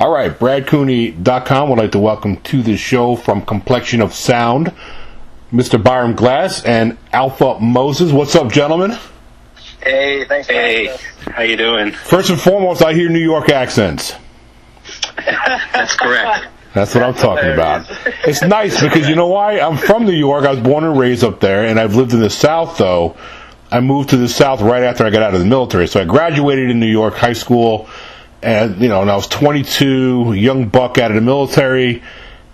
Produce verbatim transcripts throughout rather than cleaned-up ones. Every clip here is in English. All right, brad cooney dot com would like to welcome to the show from Complexion of Sound, Mister Byron Glass and Alpha Moses. What's up, gentlemen? Hey, thanks. Hey, how you doing? First and foremost, I hear New York accents. That's correct. That's what I'm talking about. It's nice because you know why? I'm from New York. I was born and raised up there, and I've lived in the South, though. I moved to the South right after I got out of the military. So I graduated in New York high school, and you know, and I was twenty-two, young buck out of the military,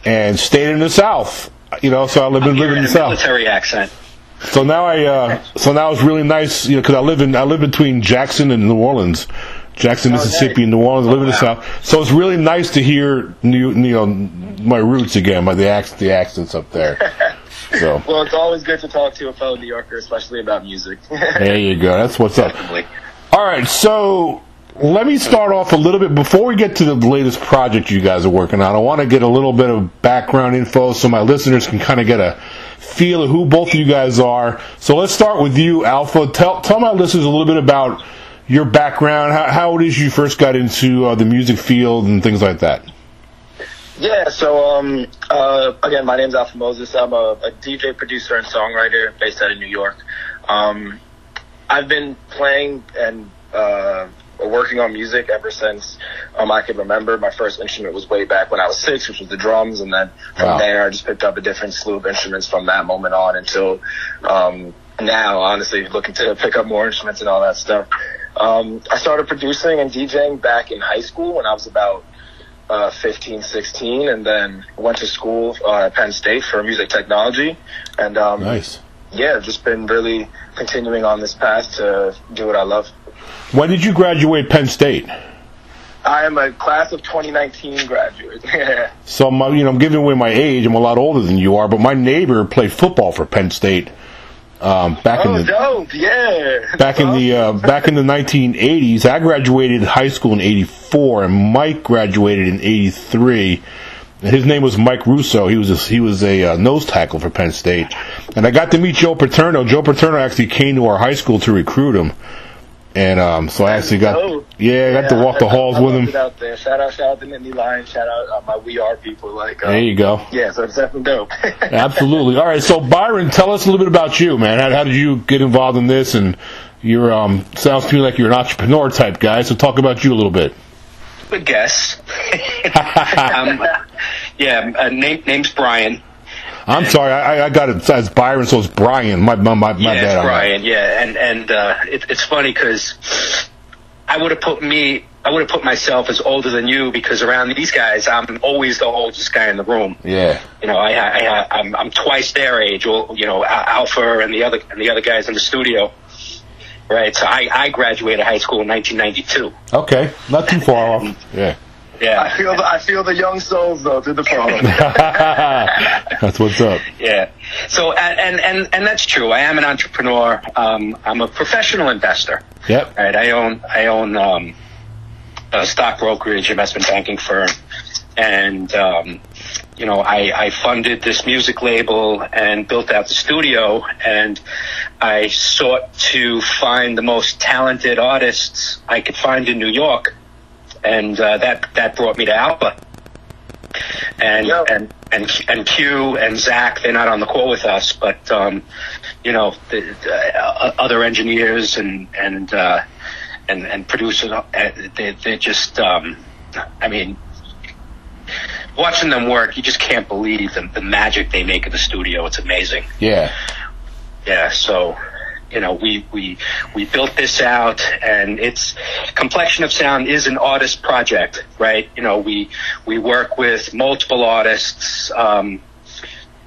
and stayed in the South. You know, so I live in living in the South. Military accent. So now I, uh, so now it's really nice, you know, because I live in I live between Jackson and New Orleans, Jackson, oh, Mississippi, and New Orleans. I live oh, in the wow. South, so it's really nice to hear new, you know, my roots again, my the accents, the accents up there. So well, it's always good to talk to a fellow New Yorker, especially about music. There you go. That's what's up. Definitely. All right, so let me start off a little bit before we get to the latest project you guys are working on. I want to get a little bit of background info so my listeners can kind of get a feel of who both of you guys are. So let's start with you, Alpha. Tell tell my listeners a little bit about your background, how, how it is you first got into uh, the music field and things like that. Yeah, so um, uh, again, my name's Alpha Moses. I'm a, a D J, producer, and songwriter based out of New York. Um, I've been playing and uh, working on music ever since um, I can remember. My first instrument was way back when I was six, which was the drums, and then from wow. there I just picked up a different slew of instruments from that moment on until um, now, honestly, looking to pick up more instruments and all that stuff. Um, I started producing and DJing back in high school when I was about uh, fifteen, sixteen, and then went to school uh, at Penn State for music technology. And um, nice. Yeah, just been really continuing on this path to do what I love. When did you graduate Penn State? I am a class of twenty nineteen graduate. So my, you know, I'm giving away my age. I'm a lot older than you are, but my neighbor played football for Penn State um, back oh, in the dope. yeah back in the uh, back in the nineteen eighties. I graduated high school in eighty-four, and Mike graduated in eighty-three. His name was Mike Russo. He was a, he was a uh, nose tackle for Penn State, and I got to meet Joe Paterno. Joe Paterno actually came to our high school to recruit him. And um, so I actually got, yeah, I got yeah, to walk I, the halls I, I with him. Out there. Shout out, shout out to Nittany Lion. Shout out uh, my We Are people. Like, um, there you go. Yeah, so it's definitely dope. Absolutely. All right, so Byron, tell us a little bit about you, man. How, how did you get involved in this? And you're um, sounds to me like you're an entrepreneur type guy. So talk about you a little bit. Good guess. um, yeah, uh, name name's Brian. I'm sorry, I, I got it as Byron, so it's Brian. My my my, my yeah, bad. Yeah, Brian. Yeah, and and uh, it, it's funny because I would have put me, I would have put myself as older than you because around these guys, I'm always the oldest guy in the room. Yeah. You know, I, I, I I'm I'm twice their age. You know, Alpha and the other and the other guys in the studio. Right. So I I graduated high school in nineteen ninety-two. Okay, not too far off. Yeah. Yeah, I feel the, I feel the young souls though through the phone. That's what's up. Yeah. So and and and that's true. I am an entrepreneur. Um, I'm a professional investor. Yep. Right. I own I own um, a stock brokerage investment banking firm, and um, you know I I funded this music label and built out the studio, and I sought to find the most talented artists I could find in New York. And uh, that that brought me to Alpha, and yep. and and and Q and Zach. They're not on the call with us, but um, you know, the, the, uh, other engineers and and uh, and and producers. They they just. Um, I mean, watching them work, you just can't believe the, the magic they make in the studio. It's amazing. Yeah. Yeah. So. You know, we, we we built this out, and it's Complexion of Sound is an artist project, right? You know, we we work with multiple artists. Um,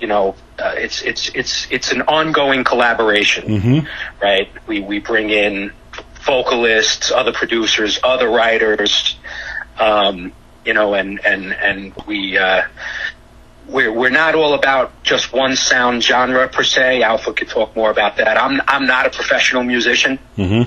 you know, uh, it's it's it's it's an ongoing collaboration, mm-hmm. right? We we bring in vocalists, other producers, other writers. Um, you know, and and and we. Uh, We're we're not all about just one sound genre per se. Alpha could talk more about that. I'm I'm not a professional musician, mm-hmm.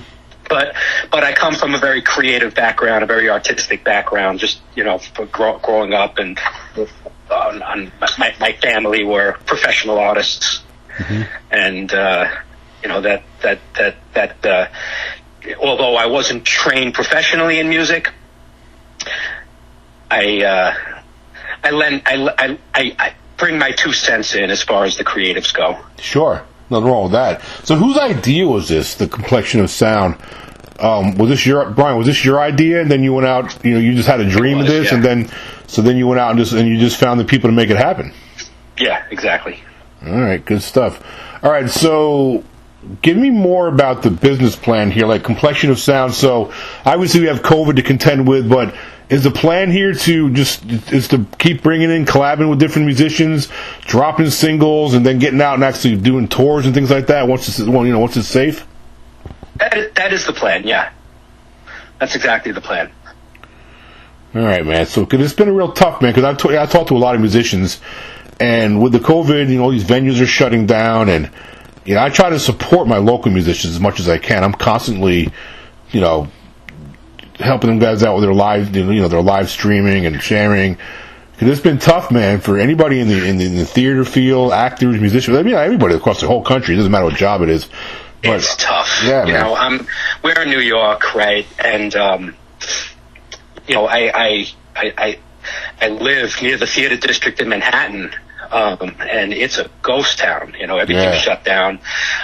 but but I come from a very creative background, a very artistic background. Just you know, for grow, growing up, and uh, on, my my family were professional artists, mm-hmm. and uh, you know that that that that uh, although I wasn't trained professionally in music. I uh, I lend I, I I bring my two cents in as far as the creatives go. Sure, nothing wrong with that. So whose idea was this? The Complexion of Sound. Um, was this your Brian? Was this your idea? And then you went out. You know, you just had a dream was, of this, yeah. and then so then you went out and just and you just found the people to make it happen. Yeah, exactly. All right, good stuff. All right, so. Give me more about the business plan here, like Complexion of Sound. So obviously we have COVID to contend with, but is the plan here to just is to keep bringing in, collabing with different musicians, dropping singles, and then getting out and actually doing tours and things like that once it's, well, you know, once it's safe? That is, that is the plan, yeah. That's exactly the plan. All right, man. So cause it's been a real tough, man, because I've t- I talked to a lot of musicians, and with the COVID, you know, all these venues are shutting down, and you know, I try to support my local musicians as much as I can. I'm constantly, you know, helping them guys out with their live, you know, their live streaming and sharing. Because it's been tough, man, for anybody in the, in the in the theater field, actors, musicians. I mean, everybody across the whole country. It doesn't matter what job it is. But, it's tough. Yeah, you man. know, I'm, we're in New York, right? And um, you know, I I, I I I live near the theater district in Manhattan. Um, and it's a ghost town, you know, everything's yeah. shut down.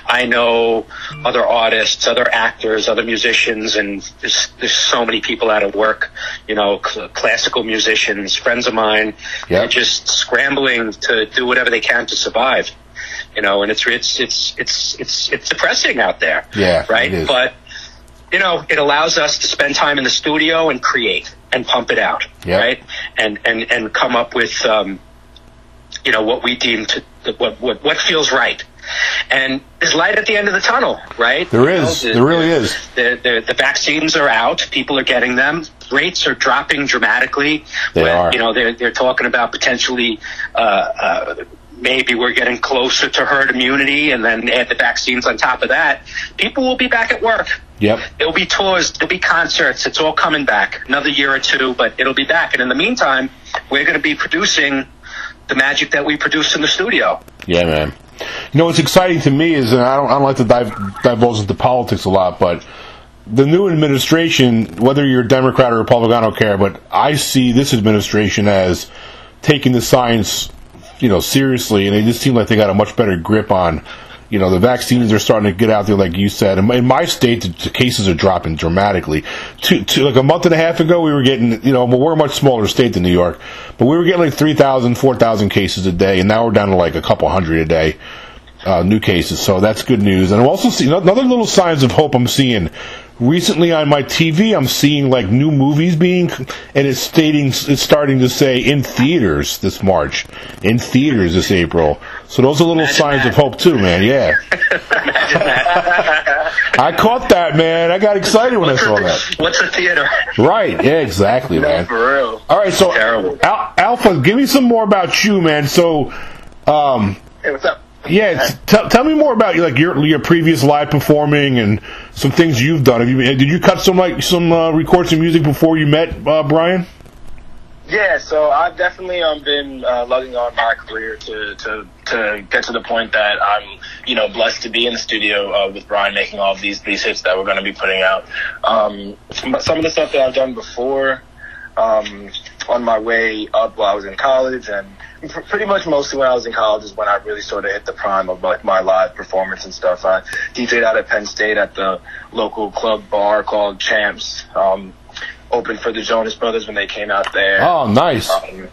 I know other artists, other actors, other musicians, and there's, there's so many people out of work, you know, cl- classical musicians, friends of mine, yep. they're just scrambling to do whatever they can to survive, you know, and it's, it's, it's, it's, it's, it's depressing out there. Yeah. Right. But, you know, it allows us to spend time in the studio and create and pump it out. Yep. Right. And, and, and come up with, um, you know, what we deem to what, what what feels right, and there's light at the end of the tunnel, right? There is, you know, the, there really is. The, the the vaccines are out, people are getting them. Rates are dropping dramatically. They when, are. You know, they're they're talking about potentially uh, uh, maybe we're getting closer to herd immunity, and then add the vaccines on top of that. People will be back at work. Yep. There'll be tours, there'll be concerts. It's all coming back. Another year or two, but it'll be back. And in the meantime, we're going to be producing the magic that we produce in the studio. Yeah, man. You know, what's exciting to me is, and I don't, I don't like to dive, divulge into politics a lot, but the new administration, whether you're a Democrat or Republican, I don't care, but I see this administration as taking the science, you know, seriously, and it just seems like they got a much better grip on, you know, the vaccines are starting to get out there, like you said. In my state, the cases are dropping dramatically. Two, two, like a month and a half ago, we were getting, you know, well, we're a much smaller state than New York, but we were getting like three thousand, four thousand cases a day, and now we're down to like a couple hundred a day, uh, new cases. So that's good news. And I'm also seeing another little signs of hope I'm seeing. Recently on my T V, I'm seeing like new movies being, and it's stating, it's starting to say in theaters this March, in theaters this April. So those are little Imagine signs that. of hope too, man. Yeah. I caught that, man. I got excited when what's I saw a, that. What's a theater? Right. Yeah, exactly, no, man. For real. All right. So Al- Alpha, give me some more about you, man. So, um, hey, what's up? Yeah, t- tell me more about like your your previous live performing and some things you've done. Have you did you cut some like some uh, record some music before you met uh, Brian? Yeah, so I've definitely um, been uh, lugging on my career to, to to get to the point that I'm you know blessed to be in the studio uh, with Brian making all of these these hits that we're going to be putting out. Um, some of the stuff that I've done before. Um, on my way up while I was in college, and pr- pretty much mostly when I was in college is when I really sort of hit the prime of like my live performance and stuff. I D J'd out at Penn State at the local club bar called Champs, um, opened for the Jonas Brothers when they came out there. Oh, nice. Um,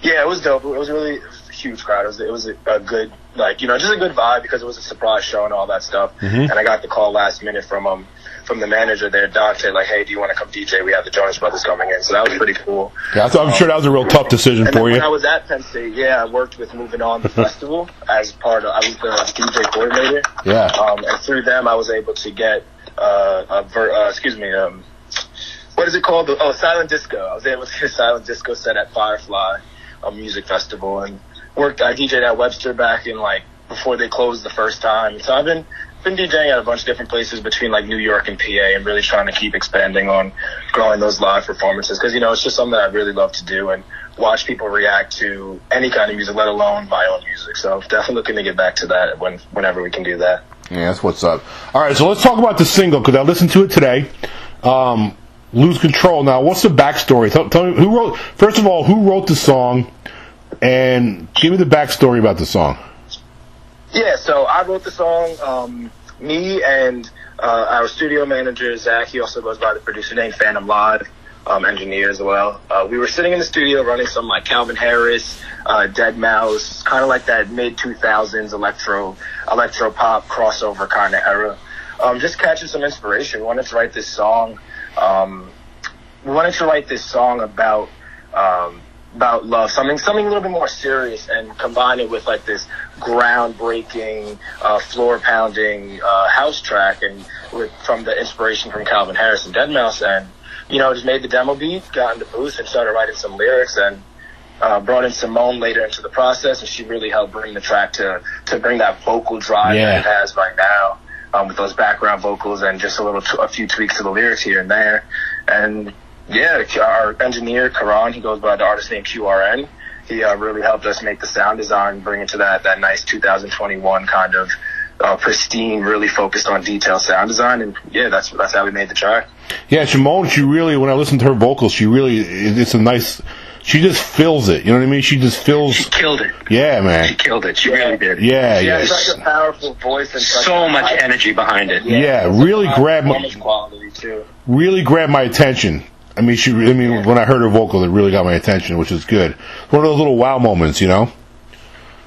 yeah, it was dope. It was really a huge crowd. It was, it was a, a good, like, you know, just a good vibe because it was a surprise show and all that stuff. Mm-hmm. And I got the call last minute from um from the manager there, Dante, like, hey, do you want to come D J? We have the Jonas Brothers coming in. So that was pretty cool. Yeah, I'm um, sure that was a real tough decision for you. When I was at Penn State, yeah, I worked with Moving On the festival as part of, I was the D J coordinator. Yeah. Um, and through them, I was able to get, uh, a ver- uh excuse me, um, what is it called? Oh, Silent Disco. I was able to get a Silent Disco set at Firefly, a music festival, and worked, I D J'd at Webster back in, like, before they closed the first time. So I've been, been DJing at a bunch of different places between like New York and P A, and really trying to keep expanding on growing those live performances, because you know it's just something that I really love to do and watch people react to any kind of music, let alone my own music. So definitely looking to get back to that when whenever we can do that. Yeah, that's what's up. All right, so let's talk about the single because I listened to it today. Um, Lose Control. Now, what's the backstory? Tell, tell me who wrote. First of all, who wrote the song? And give me the backstory about the song. Yeah, so I wrote the song. Um, me and uh, our studio manager Zach. He also goes by the producer name Phantom Lod. Um, engineer as well. Uh, we were sitting in the studio running some like Calvin Harris, uh, Dead Mouse, kind of like that mid two thousands electro, electro pop crossover kind of era. Um, just catching some inspiration. We wanted to write this song. Um, we wanted to write this song about, um, about love, something, something a little bit more serious, and combine it with like this groundbreaking, uh, floor pounding, uh, house track, and with, from the inspiration from Calvin Harris and Dead Mouse. And, you know, just made the demo beat, got in the booth, and started writing some lyrics, and uh, brought in Simone later into the process, and she really helped bring the track to to bring that vocal drive yeah. that it has right now, um, with those background vocals and just a little t- a few tweaks to the lyrics here and there. And yeah, our engineer Karan, he goes by the artist name Q R N. He uh, really helped us make the sound design, bring it to that that nice two thousand twenty-one kind of Uh, pristine, really focused on detail sound design, and yeah, that's that's how we made the track. Yeah, Simone, she really, when I listen to her vocals, she really, it's a nice, she just fills it, you know what I mean? She just fills. She killed it. Yeah, man. She killed it, she yeah. really did. Yeah, she yeah. She has such a powerful voice and such so much high energy behind it. Yeah, yeah, yeah really grabbed my, quality too. Really grabbed my attention. I mean, she, I mean, yeah. when I heard her vocals, it really got my attention, which is good. One of those little wow moments, you know?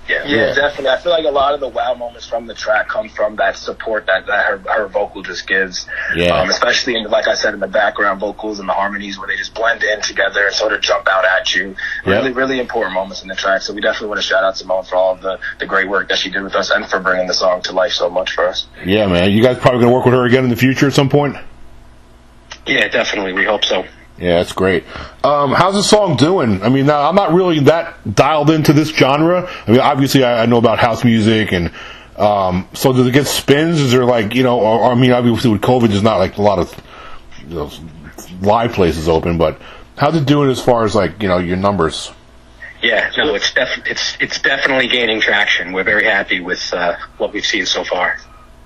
Yeah, yeah, definitely. I feel like a lot of the wow moments from the track come from that support that, that her, her vocal just gives. Yeah. Um, especially, in, like I said, in the background vocals and the harmonies where they just blend in together and sort of jump out at you. Yep. Really, really important moments in the track. So we definitely want to shout out Simone for all of the, the great work that she did with us and for bringing the song to life so much for us. Yeah, man. You guys probably going to work with her again in the future at some point? Yeah, definitely. We hope so. Yeah, that's great. Um, how's the song doing? I mean, now, I'm not really that dialed into this genre. I mean, obviously, I, I know about house music, and um, so does it get spins? Is there like, you know, or, or, I mean, obviously with COVID, there's not like a lot of, you know, live places open, but how's it doing as far as like, you know, your numbers? Yeah, no, it's def- it's it's definitely gaining traction. We're very happy with uh, what we've seen so far.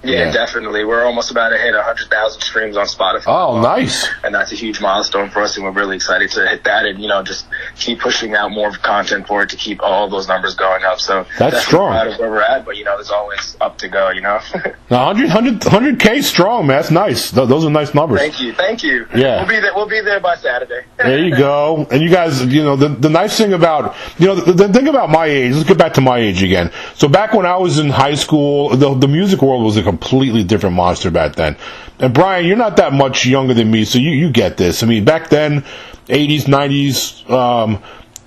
Yeah, yeah, definitely. We're almost about to hit one hundred thousand streams on Spotify. Oh, nice. And that's a huge milestone for us, and we're really excited to hit that and, you know, just keep pushing out more content for it to keep all those numbers going up. So that's strong. That's where we're at, but, you know, there's always up to go, you know. one hundred, one hundred, one hundred K strong, man. That's nice. Th- those are nice numbers. Thank you. Thank you. Yeah. We'll be there, we'll be there by Saturday. There you go. And you guys, you know, the, the nice thing about, you know, the, the thing about my age, let's get back to my age again. So back when I was in high school, the, the music world was a completely different monster back then. And Brian, you're not that much younger than me, so you, you get this. I mean, back then, eighties, nineties, um,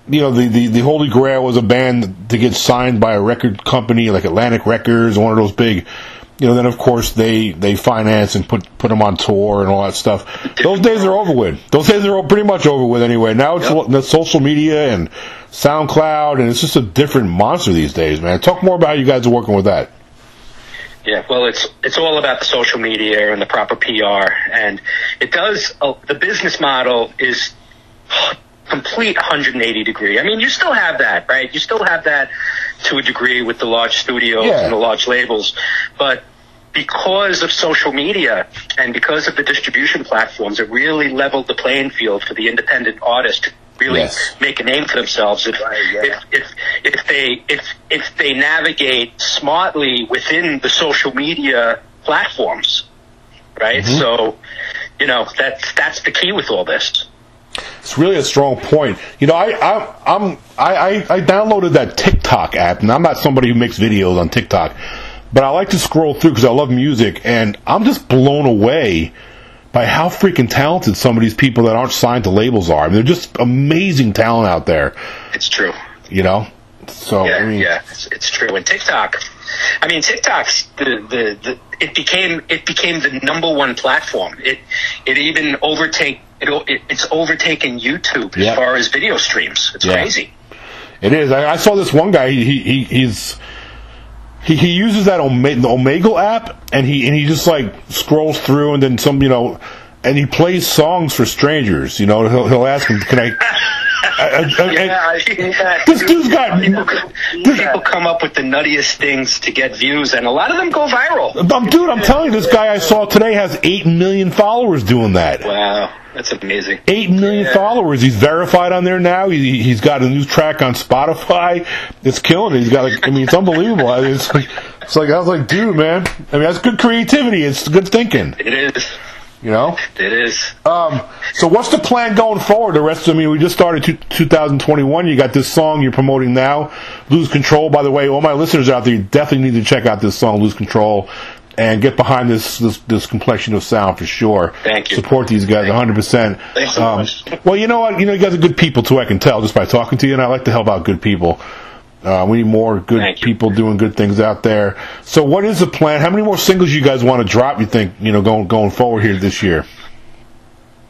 you know, the, the, the Holy Grail was a band to get signed by a record company like Atlantic Records, one of those big, you know, then of course they, they finance and put, put them on tour and all that stuff. Those days are over with. Those days are pretty much over with anyway. Now it's yep. the social media and SoundCloud, and it's just a different monster these days, man. Talk more about how you guys are working with that. Yeah, well, it's it's all about the social media and the proper P R, and it does. Uh, the business model is complete one hundred eighty degree. I mean, you still have that, right? You still have that to a degree with the large studios yeah. and the large labels, but because of social media and because of the distribution platforms, it really leveled the playing field for the independent artist. Really yes. make a name for themselves if, right, yeah. if if if they if if they navigate smartly within the social media platforms, right? Mm-hmm. So, you know, that's that's the key with all this. It's really a strong point. You know, I I I'm I, I, I downloaded that TikTok app, and I'm not somebody who makes videos on TikTok, but I like to scroll through because I love music, and I'm just blown away by how freaking talented some of these people that aren't signed to labels are. I mean, they're just amazing talent out there. It's true. You know? So, yeah, I mean, yeah, it's, it's true. And TikTok, I mean, TikTok's the, the, the, it became, it became the number one platform. It, it even overtake, it, it it's overtaken YouTube yeah. as far as video streams. It's yeah. crazy. It is. I, I saw this one guy, he, he, he's, He he uses that Omeg- the Omegle app, and he and he just like scrolls through, and then some, you know, and he plays songs for strangers. You know, he'll he'll ask him, "Can I?" I, I, I yeah, I see that. This dude's got people, this, people come up with the nuttiest things to get views, and a lot of them go viral. I'm, dude, I'm telling you, this guy I saw today has eight million followers doing that. Wow. That's amazing. Eight million yeah. followers. He's verified on there now. He, he's got a new track on Spotify. It's killing it. He's got. Like, I mean, it's unbelievable. I mean, it's, like, it's like I was like, dude, man. I mean, that's good creativity. It's good thinking. It is. You know. It is. Um. So, what's the plan going forward? The rest of I mean, we just started two, two thousand twenty-one. You got this song you're promoting now, "Lose Control." By the way, all my listeners out there, you definitely need to check out this song, "Lose Control," and get behind this, this this Complexion of Sound for sure. Thank you. Support these guys one hundred percent. Thanks so um, much. Well, you know what? You know, you guys are good people, too, I can tell, just by talking to you, and I like to help out good people. Uh, we need more good Thank people you. doing good things out there. So what is the plan? How many more singles you guys want to drop, you think, you know, going going forward here this year?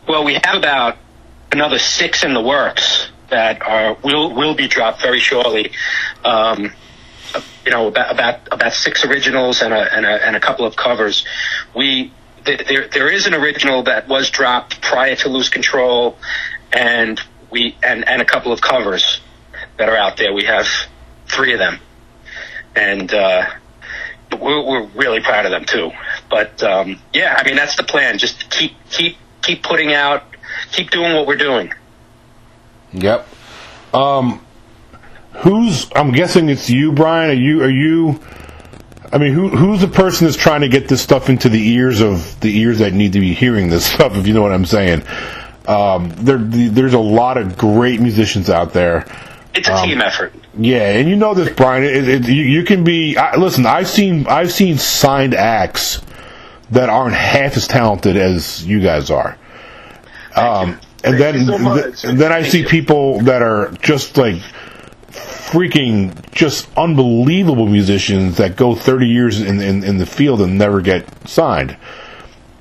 Well, we have about another six in the works that are will, will be dropped very shortly. Um You know, about about about six originals and a and a and a couple of covers. We th- there there is an original that was dropped prior to Lose Control, and we and and a couple of covers that are out there. We have three of them, and uh, we're we're really proud of them too. But um, yeah, I mean that's the plan. Just keep keep keep putting out, keep doing what we're doing. Yep. Um. Who's? I'm guessing it's you, Brian. Are you? Are you? I mean, who? Who's the person that's trying to get this stuff into the ears of the ears that need to be hearing this stuff? If you know what I'm saying. Um, there, there's a lot of great musicians out there. It's a um, team effort. Yeah, and you know this, Brian. It, it, you, you can be. I, listen, I've seen. I've seen signed acts that aren't half as talented as you guys are. Um, and then, so th- and then I Thank see you. people that are just like. Freaking just unbelievable musicians that go thirty years in, in, in the field and never get signed.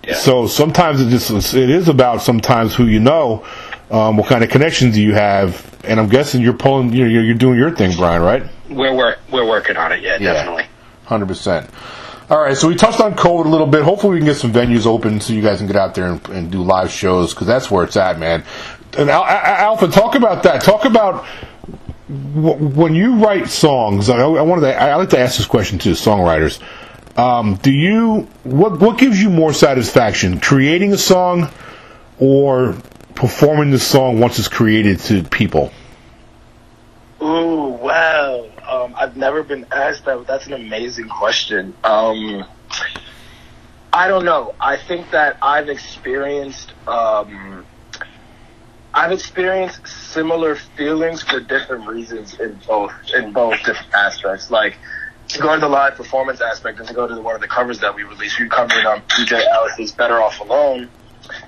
Yeah. So sometimes it just it is about sometimes who you know, um, what kind of connections you have, and I'm guessing you're pulling, you know, you're, you're doing your thing, Brian, right? We're work, we're working on it, yeah, yeah, definitely, one hundred percent. All right, so we touched on COVID a little bit. Hopefully, we can get some venues open so you guys can get out there and, and do live shows because that's where it's at, man. And Al- Al- Alpha, talk about that. Talk about. When you write songs, I wanted to, I like to ask this question to songwriters. Um, do you what what gives you more satisfaction, creating a song or performing the song once it's created to people? Ooh, wow! Um, I've never been asked that. But that's an amazing question. Um, I don't know. I think that I've experienced. Um, I've experienced similar feelings for different reasons in both in both different aspects. Like to go to the live performance aspect and to go to one of the covers that we released, we covered um, D J Alice's "Better Off Alone,"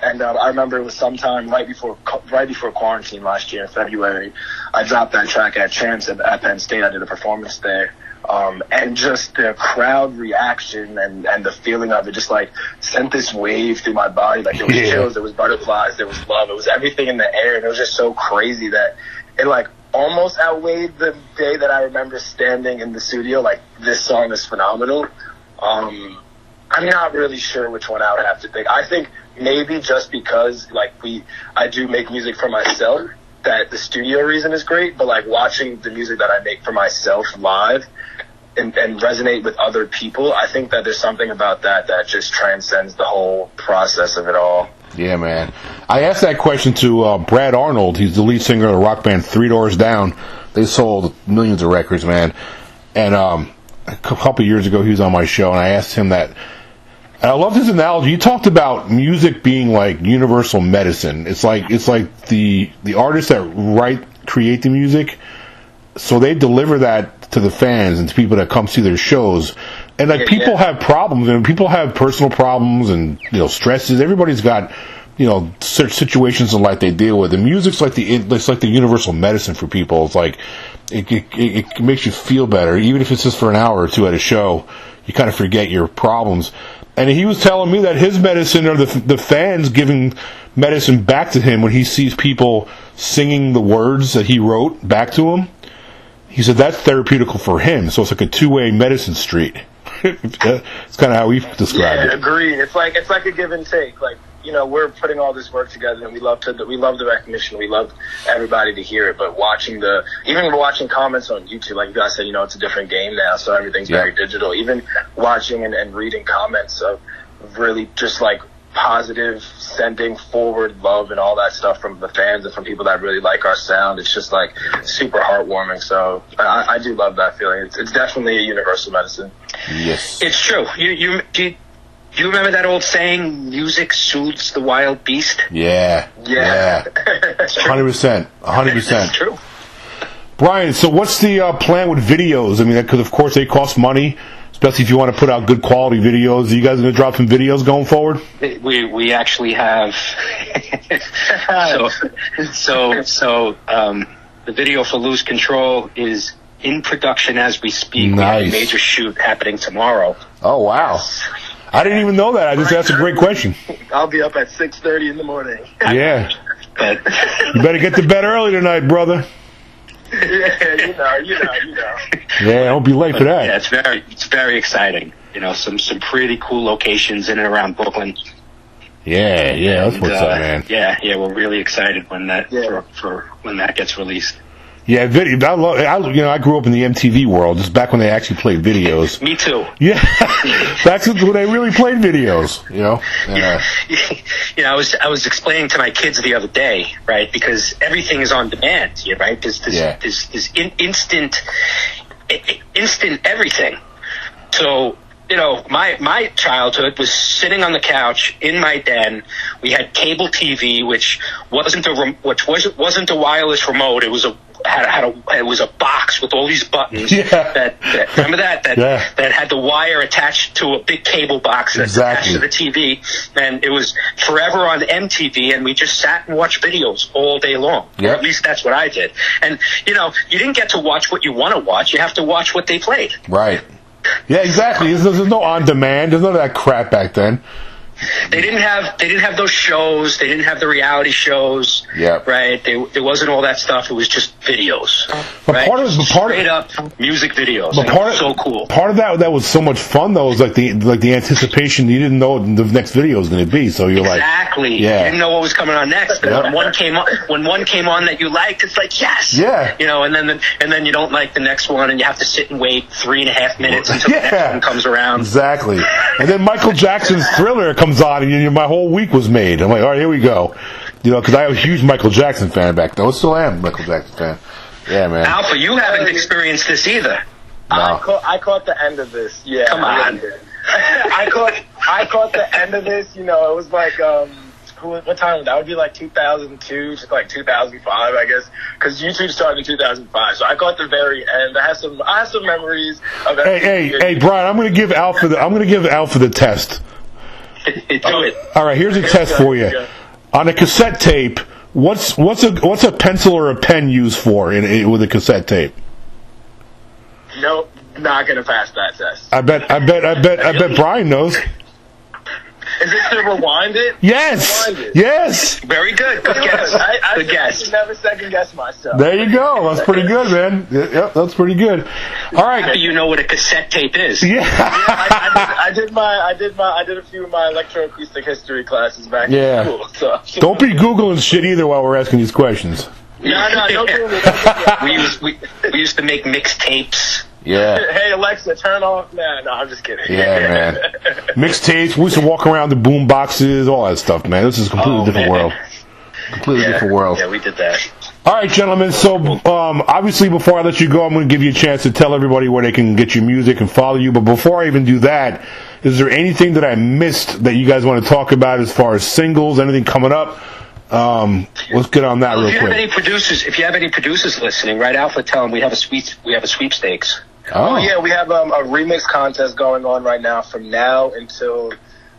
and um, I remember it was sometime right before right before quarantine last year in February. I dropped that track at Champs at, at Penn State. I did a performance there. Um, and just the crowd reaction and, and the feeling of it just like sent this wave through my body. Like there was yeah. chills, there was butterflies, there was love. It was everything in the air. And it was just so crazy that it like almost outweighed the day that I remember standing in the studio. Like this song is phenomenal. Um, I'm not really sure which one I would have to pick. I think maybe just because like we, I do make music for myself that the studio reason is great, but like watching the music that I make for myself live and, and resonate with other people, I think that there's something about that that just transcends the whole process of it all. Yeah, man. I asked that question to uh, Brad Arnold. He's the lead singer of the rock band Three Doors Down. They sold millions of records, man. And um, a couple of years ago, he was on my show, and I asked him that. And I love this analogy. You talked about music being like universal medicine. It's like it's like the the artists that write, create the music, so they deliver that to the fans and to people that come see their shows. And like yeah, people yeah. have problems, and people have personal problems and you know stresses. Everybody's got you know certain situations in life they deal with. And music's like the it's like the universal medicine for people. It's like it it, it makes you feel better, even if it's just for an hour or two at a show. You kind of forget your problems. And he was telling me that his medicine or the the fans giving medicine back to him when he sees people singing the words that he wrote back to him. He said that's therapeutical for him. So it's like a two-way medicine street. It's kind of how he described yeah, it. Agreed. It's like it's like a give and take. Like you know, we're putting all this work together, and we love to we love the recognition. We love everybody to hear it. But watching the even watching comments on YouTube, like you guys said, you know, it's a different game now, so everything's yeah. very digital. Even watching and, and reading comments of really just like positive, sending forward love and all that stuff from the fans and from people that really like our sound. It's just like super heartwarming. So I, I do love that feeling. It's, it's definitely a universal medicine. Yes, it's true. You you do. You, Do you remember that old saying, music soothes the wild beast? Yeah. Yeah. one hundred percent. one hundred percent. It's true. Brian, so what's the uh, plan with videos? I mean, because, of course, they cost money, especially if you want to put out good quality videos. Are you guys going to drop some videos going forward? We we actually have. so, so, so um, the video for Lose Control is in production as we speak. Nice. We have a major shoot happening tomorrow. Oh, wow. I didn't even know that. I just asked a great question. I'll be up at six thirty in the morning. Yeah. You better get to bed early tonight, brother. Yeah, you know, you know, you know. Yeah, don't be late but, for that. Yeah, it's very, it's very exciting. You know, some, some pretty cool locations in and around Brooklyn. Yeah, yeah, that's and, what's uh, up, man. Yeah, yeah, we're really excited when that yeah. for, for when that gets released. Yeah, video. I love. I, you know, I grew up in the M T V world. Just back when they actually played videos. Me too. Yeah, back when they really played videos. You know. Yeah. Uh, you know, I was I was explaining to my kids the other day, right? Because everything is on demand, right? There's there's yeah. there's, there's in, instant, instant everything. So. You know, my, my childhood was sitting on the couch in my den. We had cable T V, which wasn't a rem- which wasn't wasn't a wireless remote. It was a had, had a it was a box with all these buttons. Yeah. That, that remember that that yeah. that had the wire attached to a big cable box that's exactly. attached to the T V, and it was forever on M T V. And we just sat and watched videos all day long. Yep. Or at least that's what I did. And you know, you didn't get to watch what you want to watch. You have to watch what they played. Right. Yeah, exactly. There's, there's no on demand. There's none of that crap back then. They didn't have they didn't have those shows. They didn't have the reality shows. Yeah. Right. They, there wasn't all that stuff. It was just videos. But right? part of but part straight of, up music videos. But part of, so cool. Part of that that was so much fun though was like the like the anticipation. You didn't know what the next video was going to be. So you're exactly. like exactly. Yeah. You didn't know what was coming on next. Yep. When one came on, when one came on that you liked, it's like yes. Yeah. You know, and then the, and then you don't like the next one, and you have to sit and wait three and a half minutes until yeah. the next one comes around. Exactly. And then Michael Jackson's Thriller comes on, and you know, my whole week was made. I'm like, all right, here we go. You know, because I was a huge Michael Jackson fan back then. I still am a Michael Jackson fan. Yeah, man. Alpha, you haven't experienced this either. No. I, caught, I caught the end of this. Yeah. Come on. I caught I caught the end of this. You know, it was like, um, what time was that? That would be like two thousand two to like two thousand five, I guess, because YouTube started in two thousand five. So I caught the very end. I have some I have some memories of everything. Hey, hey, hey, Brian, I'm going to give Alpha the, I'm going to give Alpha the test. Do it. All right, here's a test for you. On a cassette tape, what's what's a what's a pencil or a pen used for in, in with a cassette tape? Nope, not gonna pass that test. I bet, I bet, I bet, I bet Brian knows. Is it to rewind it? Yes. Rewind it. Yes. Very good. Good guess. I, I good guess. Never second guess myself. There you go. That's pretty good, man. Yep, that's pretty good. All right. You know what a cassette tape is? Yeah. yeah I, I, did, I did my, I did my, I did a few of my electroacoustic history classes back yeah. in school. So. Don't be googling shit either while we're asking these questions. No, no, don't do it. We used, we, we used to make mixtapes. Yeah. Hey Alexa, turn off. Nah, no, I'm just kidding. Yeah, man. Mixtapes. We used to walk around the boom boxes, all that stuff, man. This is a completely oh, different man. world. Completely yeah. different world. Yeah, we did that. All right, gentlemen. So, um, obviously, before I let you go, I'm going to give you a chance to tell everybody where they can get your music and follow you. But before I even do that, is there anything that I missed that you guys want to talk about as far as singles, anything coming up? Um, let's get on that well, real quick. If you have any producers, if you have any producers listening, right, Alpha, tell them we have a sweet, we have a sweepstakes. Oh. oh, yeah, we have um, a remix contest going on right now from now until,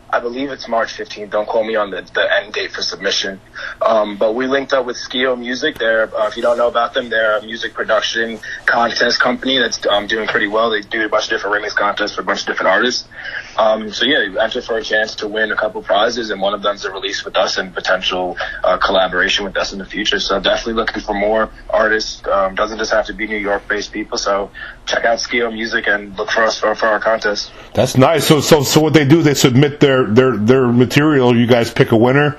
I believe it's March fifteenth. Don't quote me on the, the end date for submission. Um, but we linked up with Skio Music. They're, uh, if you don't know about them, they're a music production contest company that's um, doing pretty well. They do a bunch of different remix contests for a bunch of different artists. Um, so, yeah, you enter for a chance to win a couple prizes, and one of them's a release with us and potential uh, collaboration with us in the future. So definitely looking for more artists. Um, doesn't just have to be New York-based people. So check out Skio Music and look for us for, for our contest. That's nice. So, so, so what they do, they submit their Their their material. You guys pick a winner,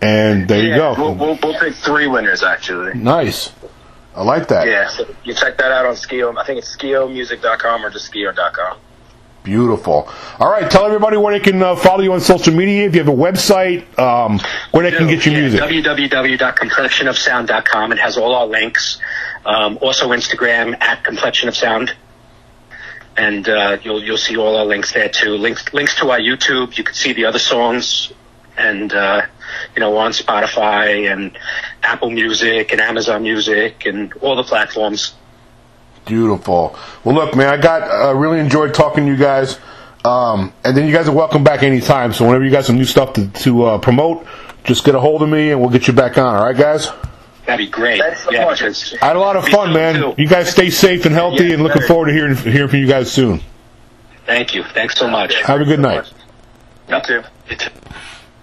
and there yeah, you go. We'll, we'll, we'll pick three winners actually. Nice, I like that. Yeah, so you check that out on Skio. I think it's skio music dot com or just skio dot com. Beautiful. All right, tell everybody where they can uh, follow you on social media. If you have a website, um, where they can get your yeah, music. w w w dot complexion of sound dot com. It has all our links. Um, also Instagram at Complexion of Sound. And uh, you'll you'll see all our links there too. Links links to our YouTube. You can see the other songs, and uh, you know, on Spotify and Apple Music and Amazon Music and all the platforms. Beautiful. Well, look, man, I got uh, really enjoyed talking to you guys, um, and then you guys are welcome back anytime. So whenever you got some new stuff to, to uh, promote, just get a hold of me and we'll get you back on. All right, guys. That'd be great. Thanks so yeah, much. I had a lot of fun, man. Too. You guys stay safe and healthy, yeah, and looking forward to hearing hearing from you guys soon. Thank you. Thanks so much. Have a good night. You too. You too.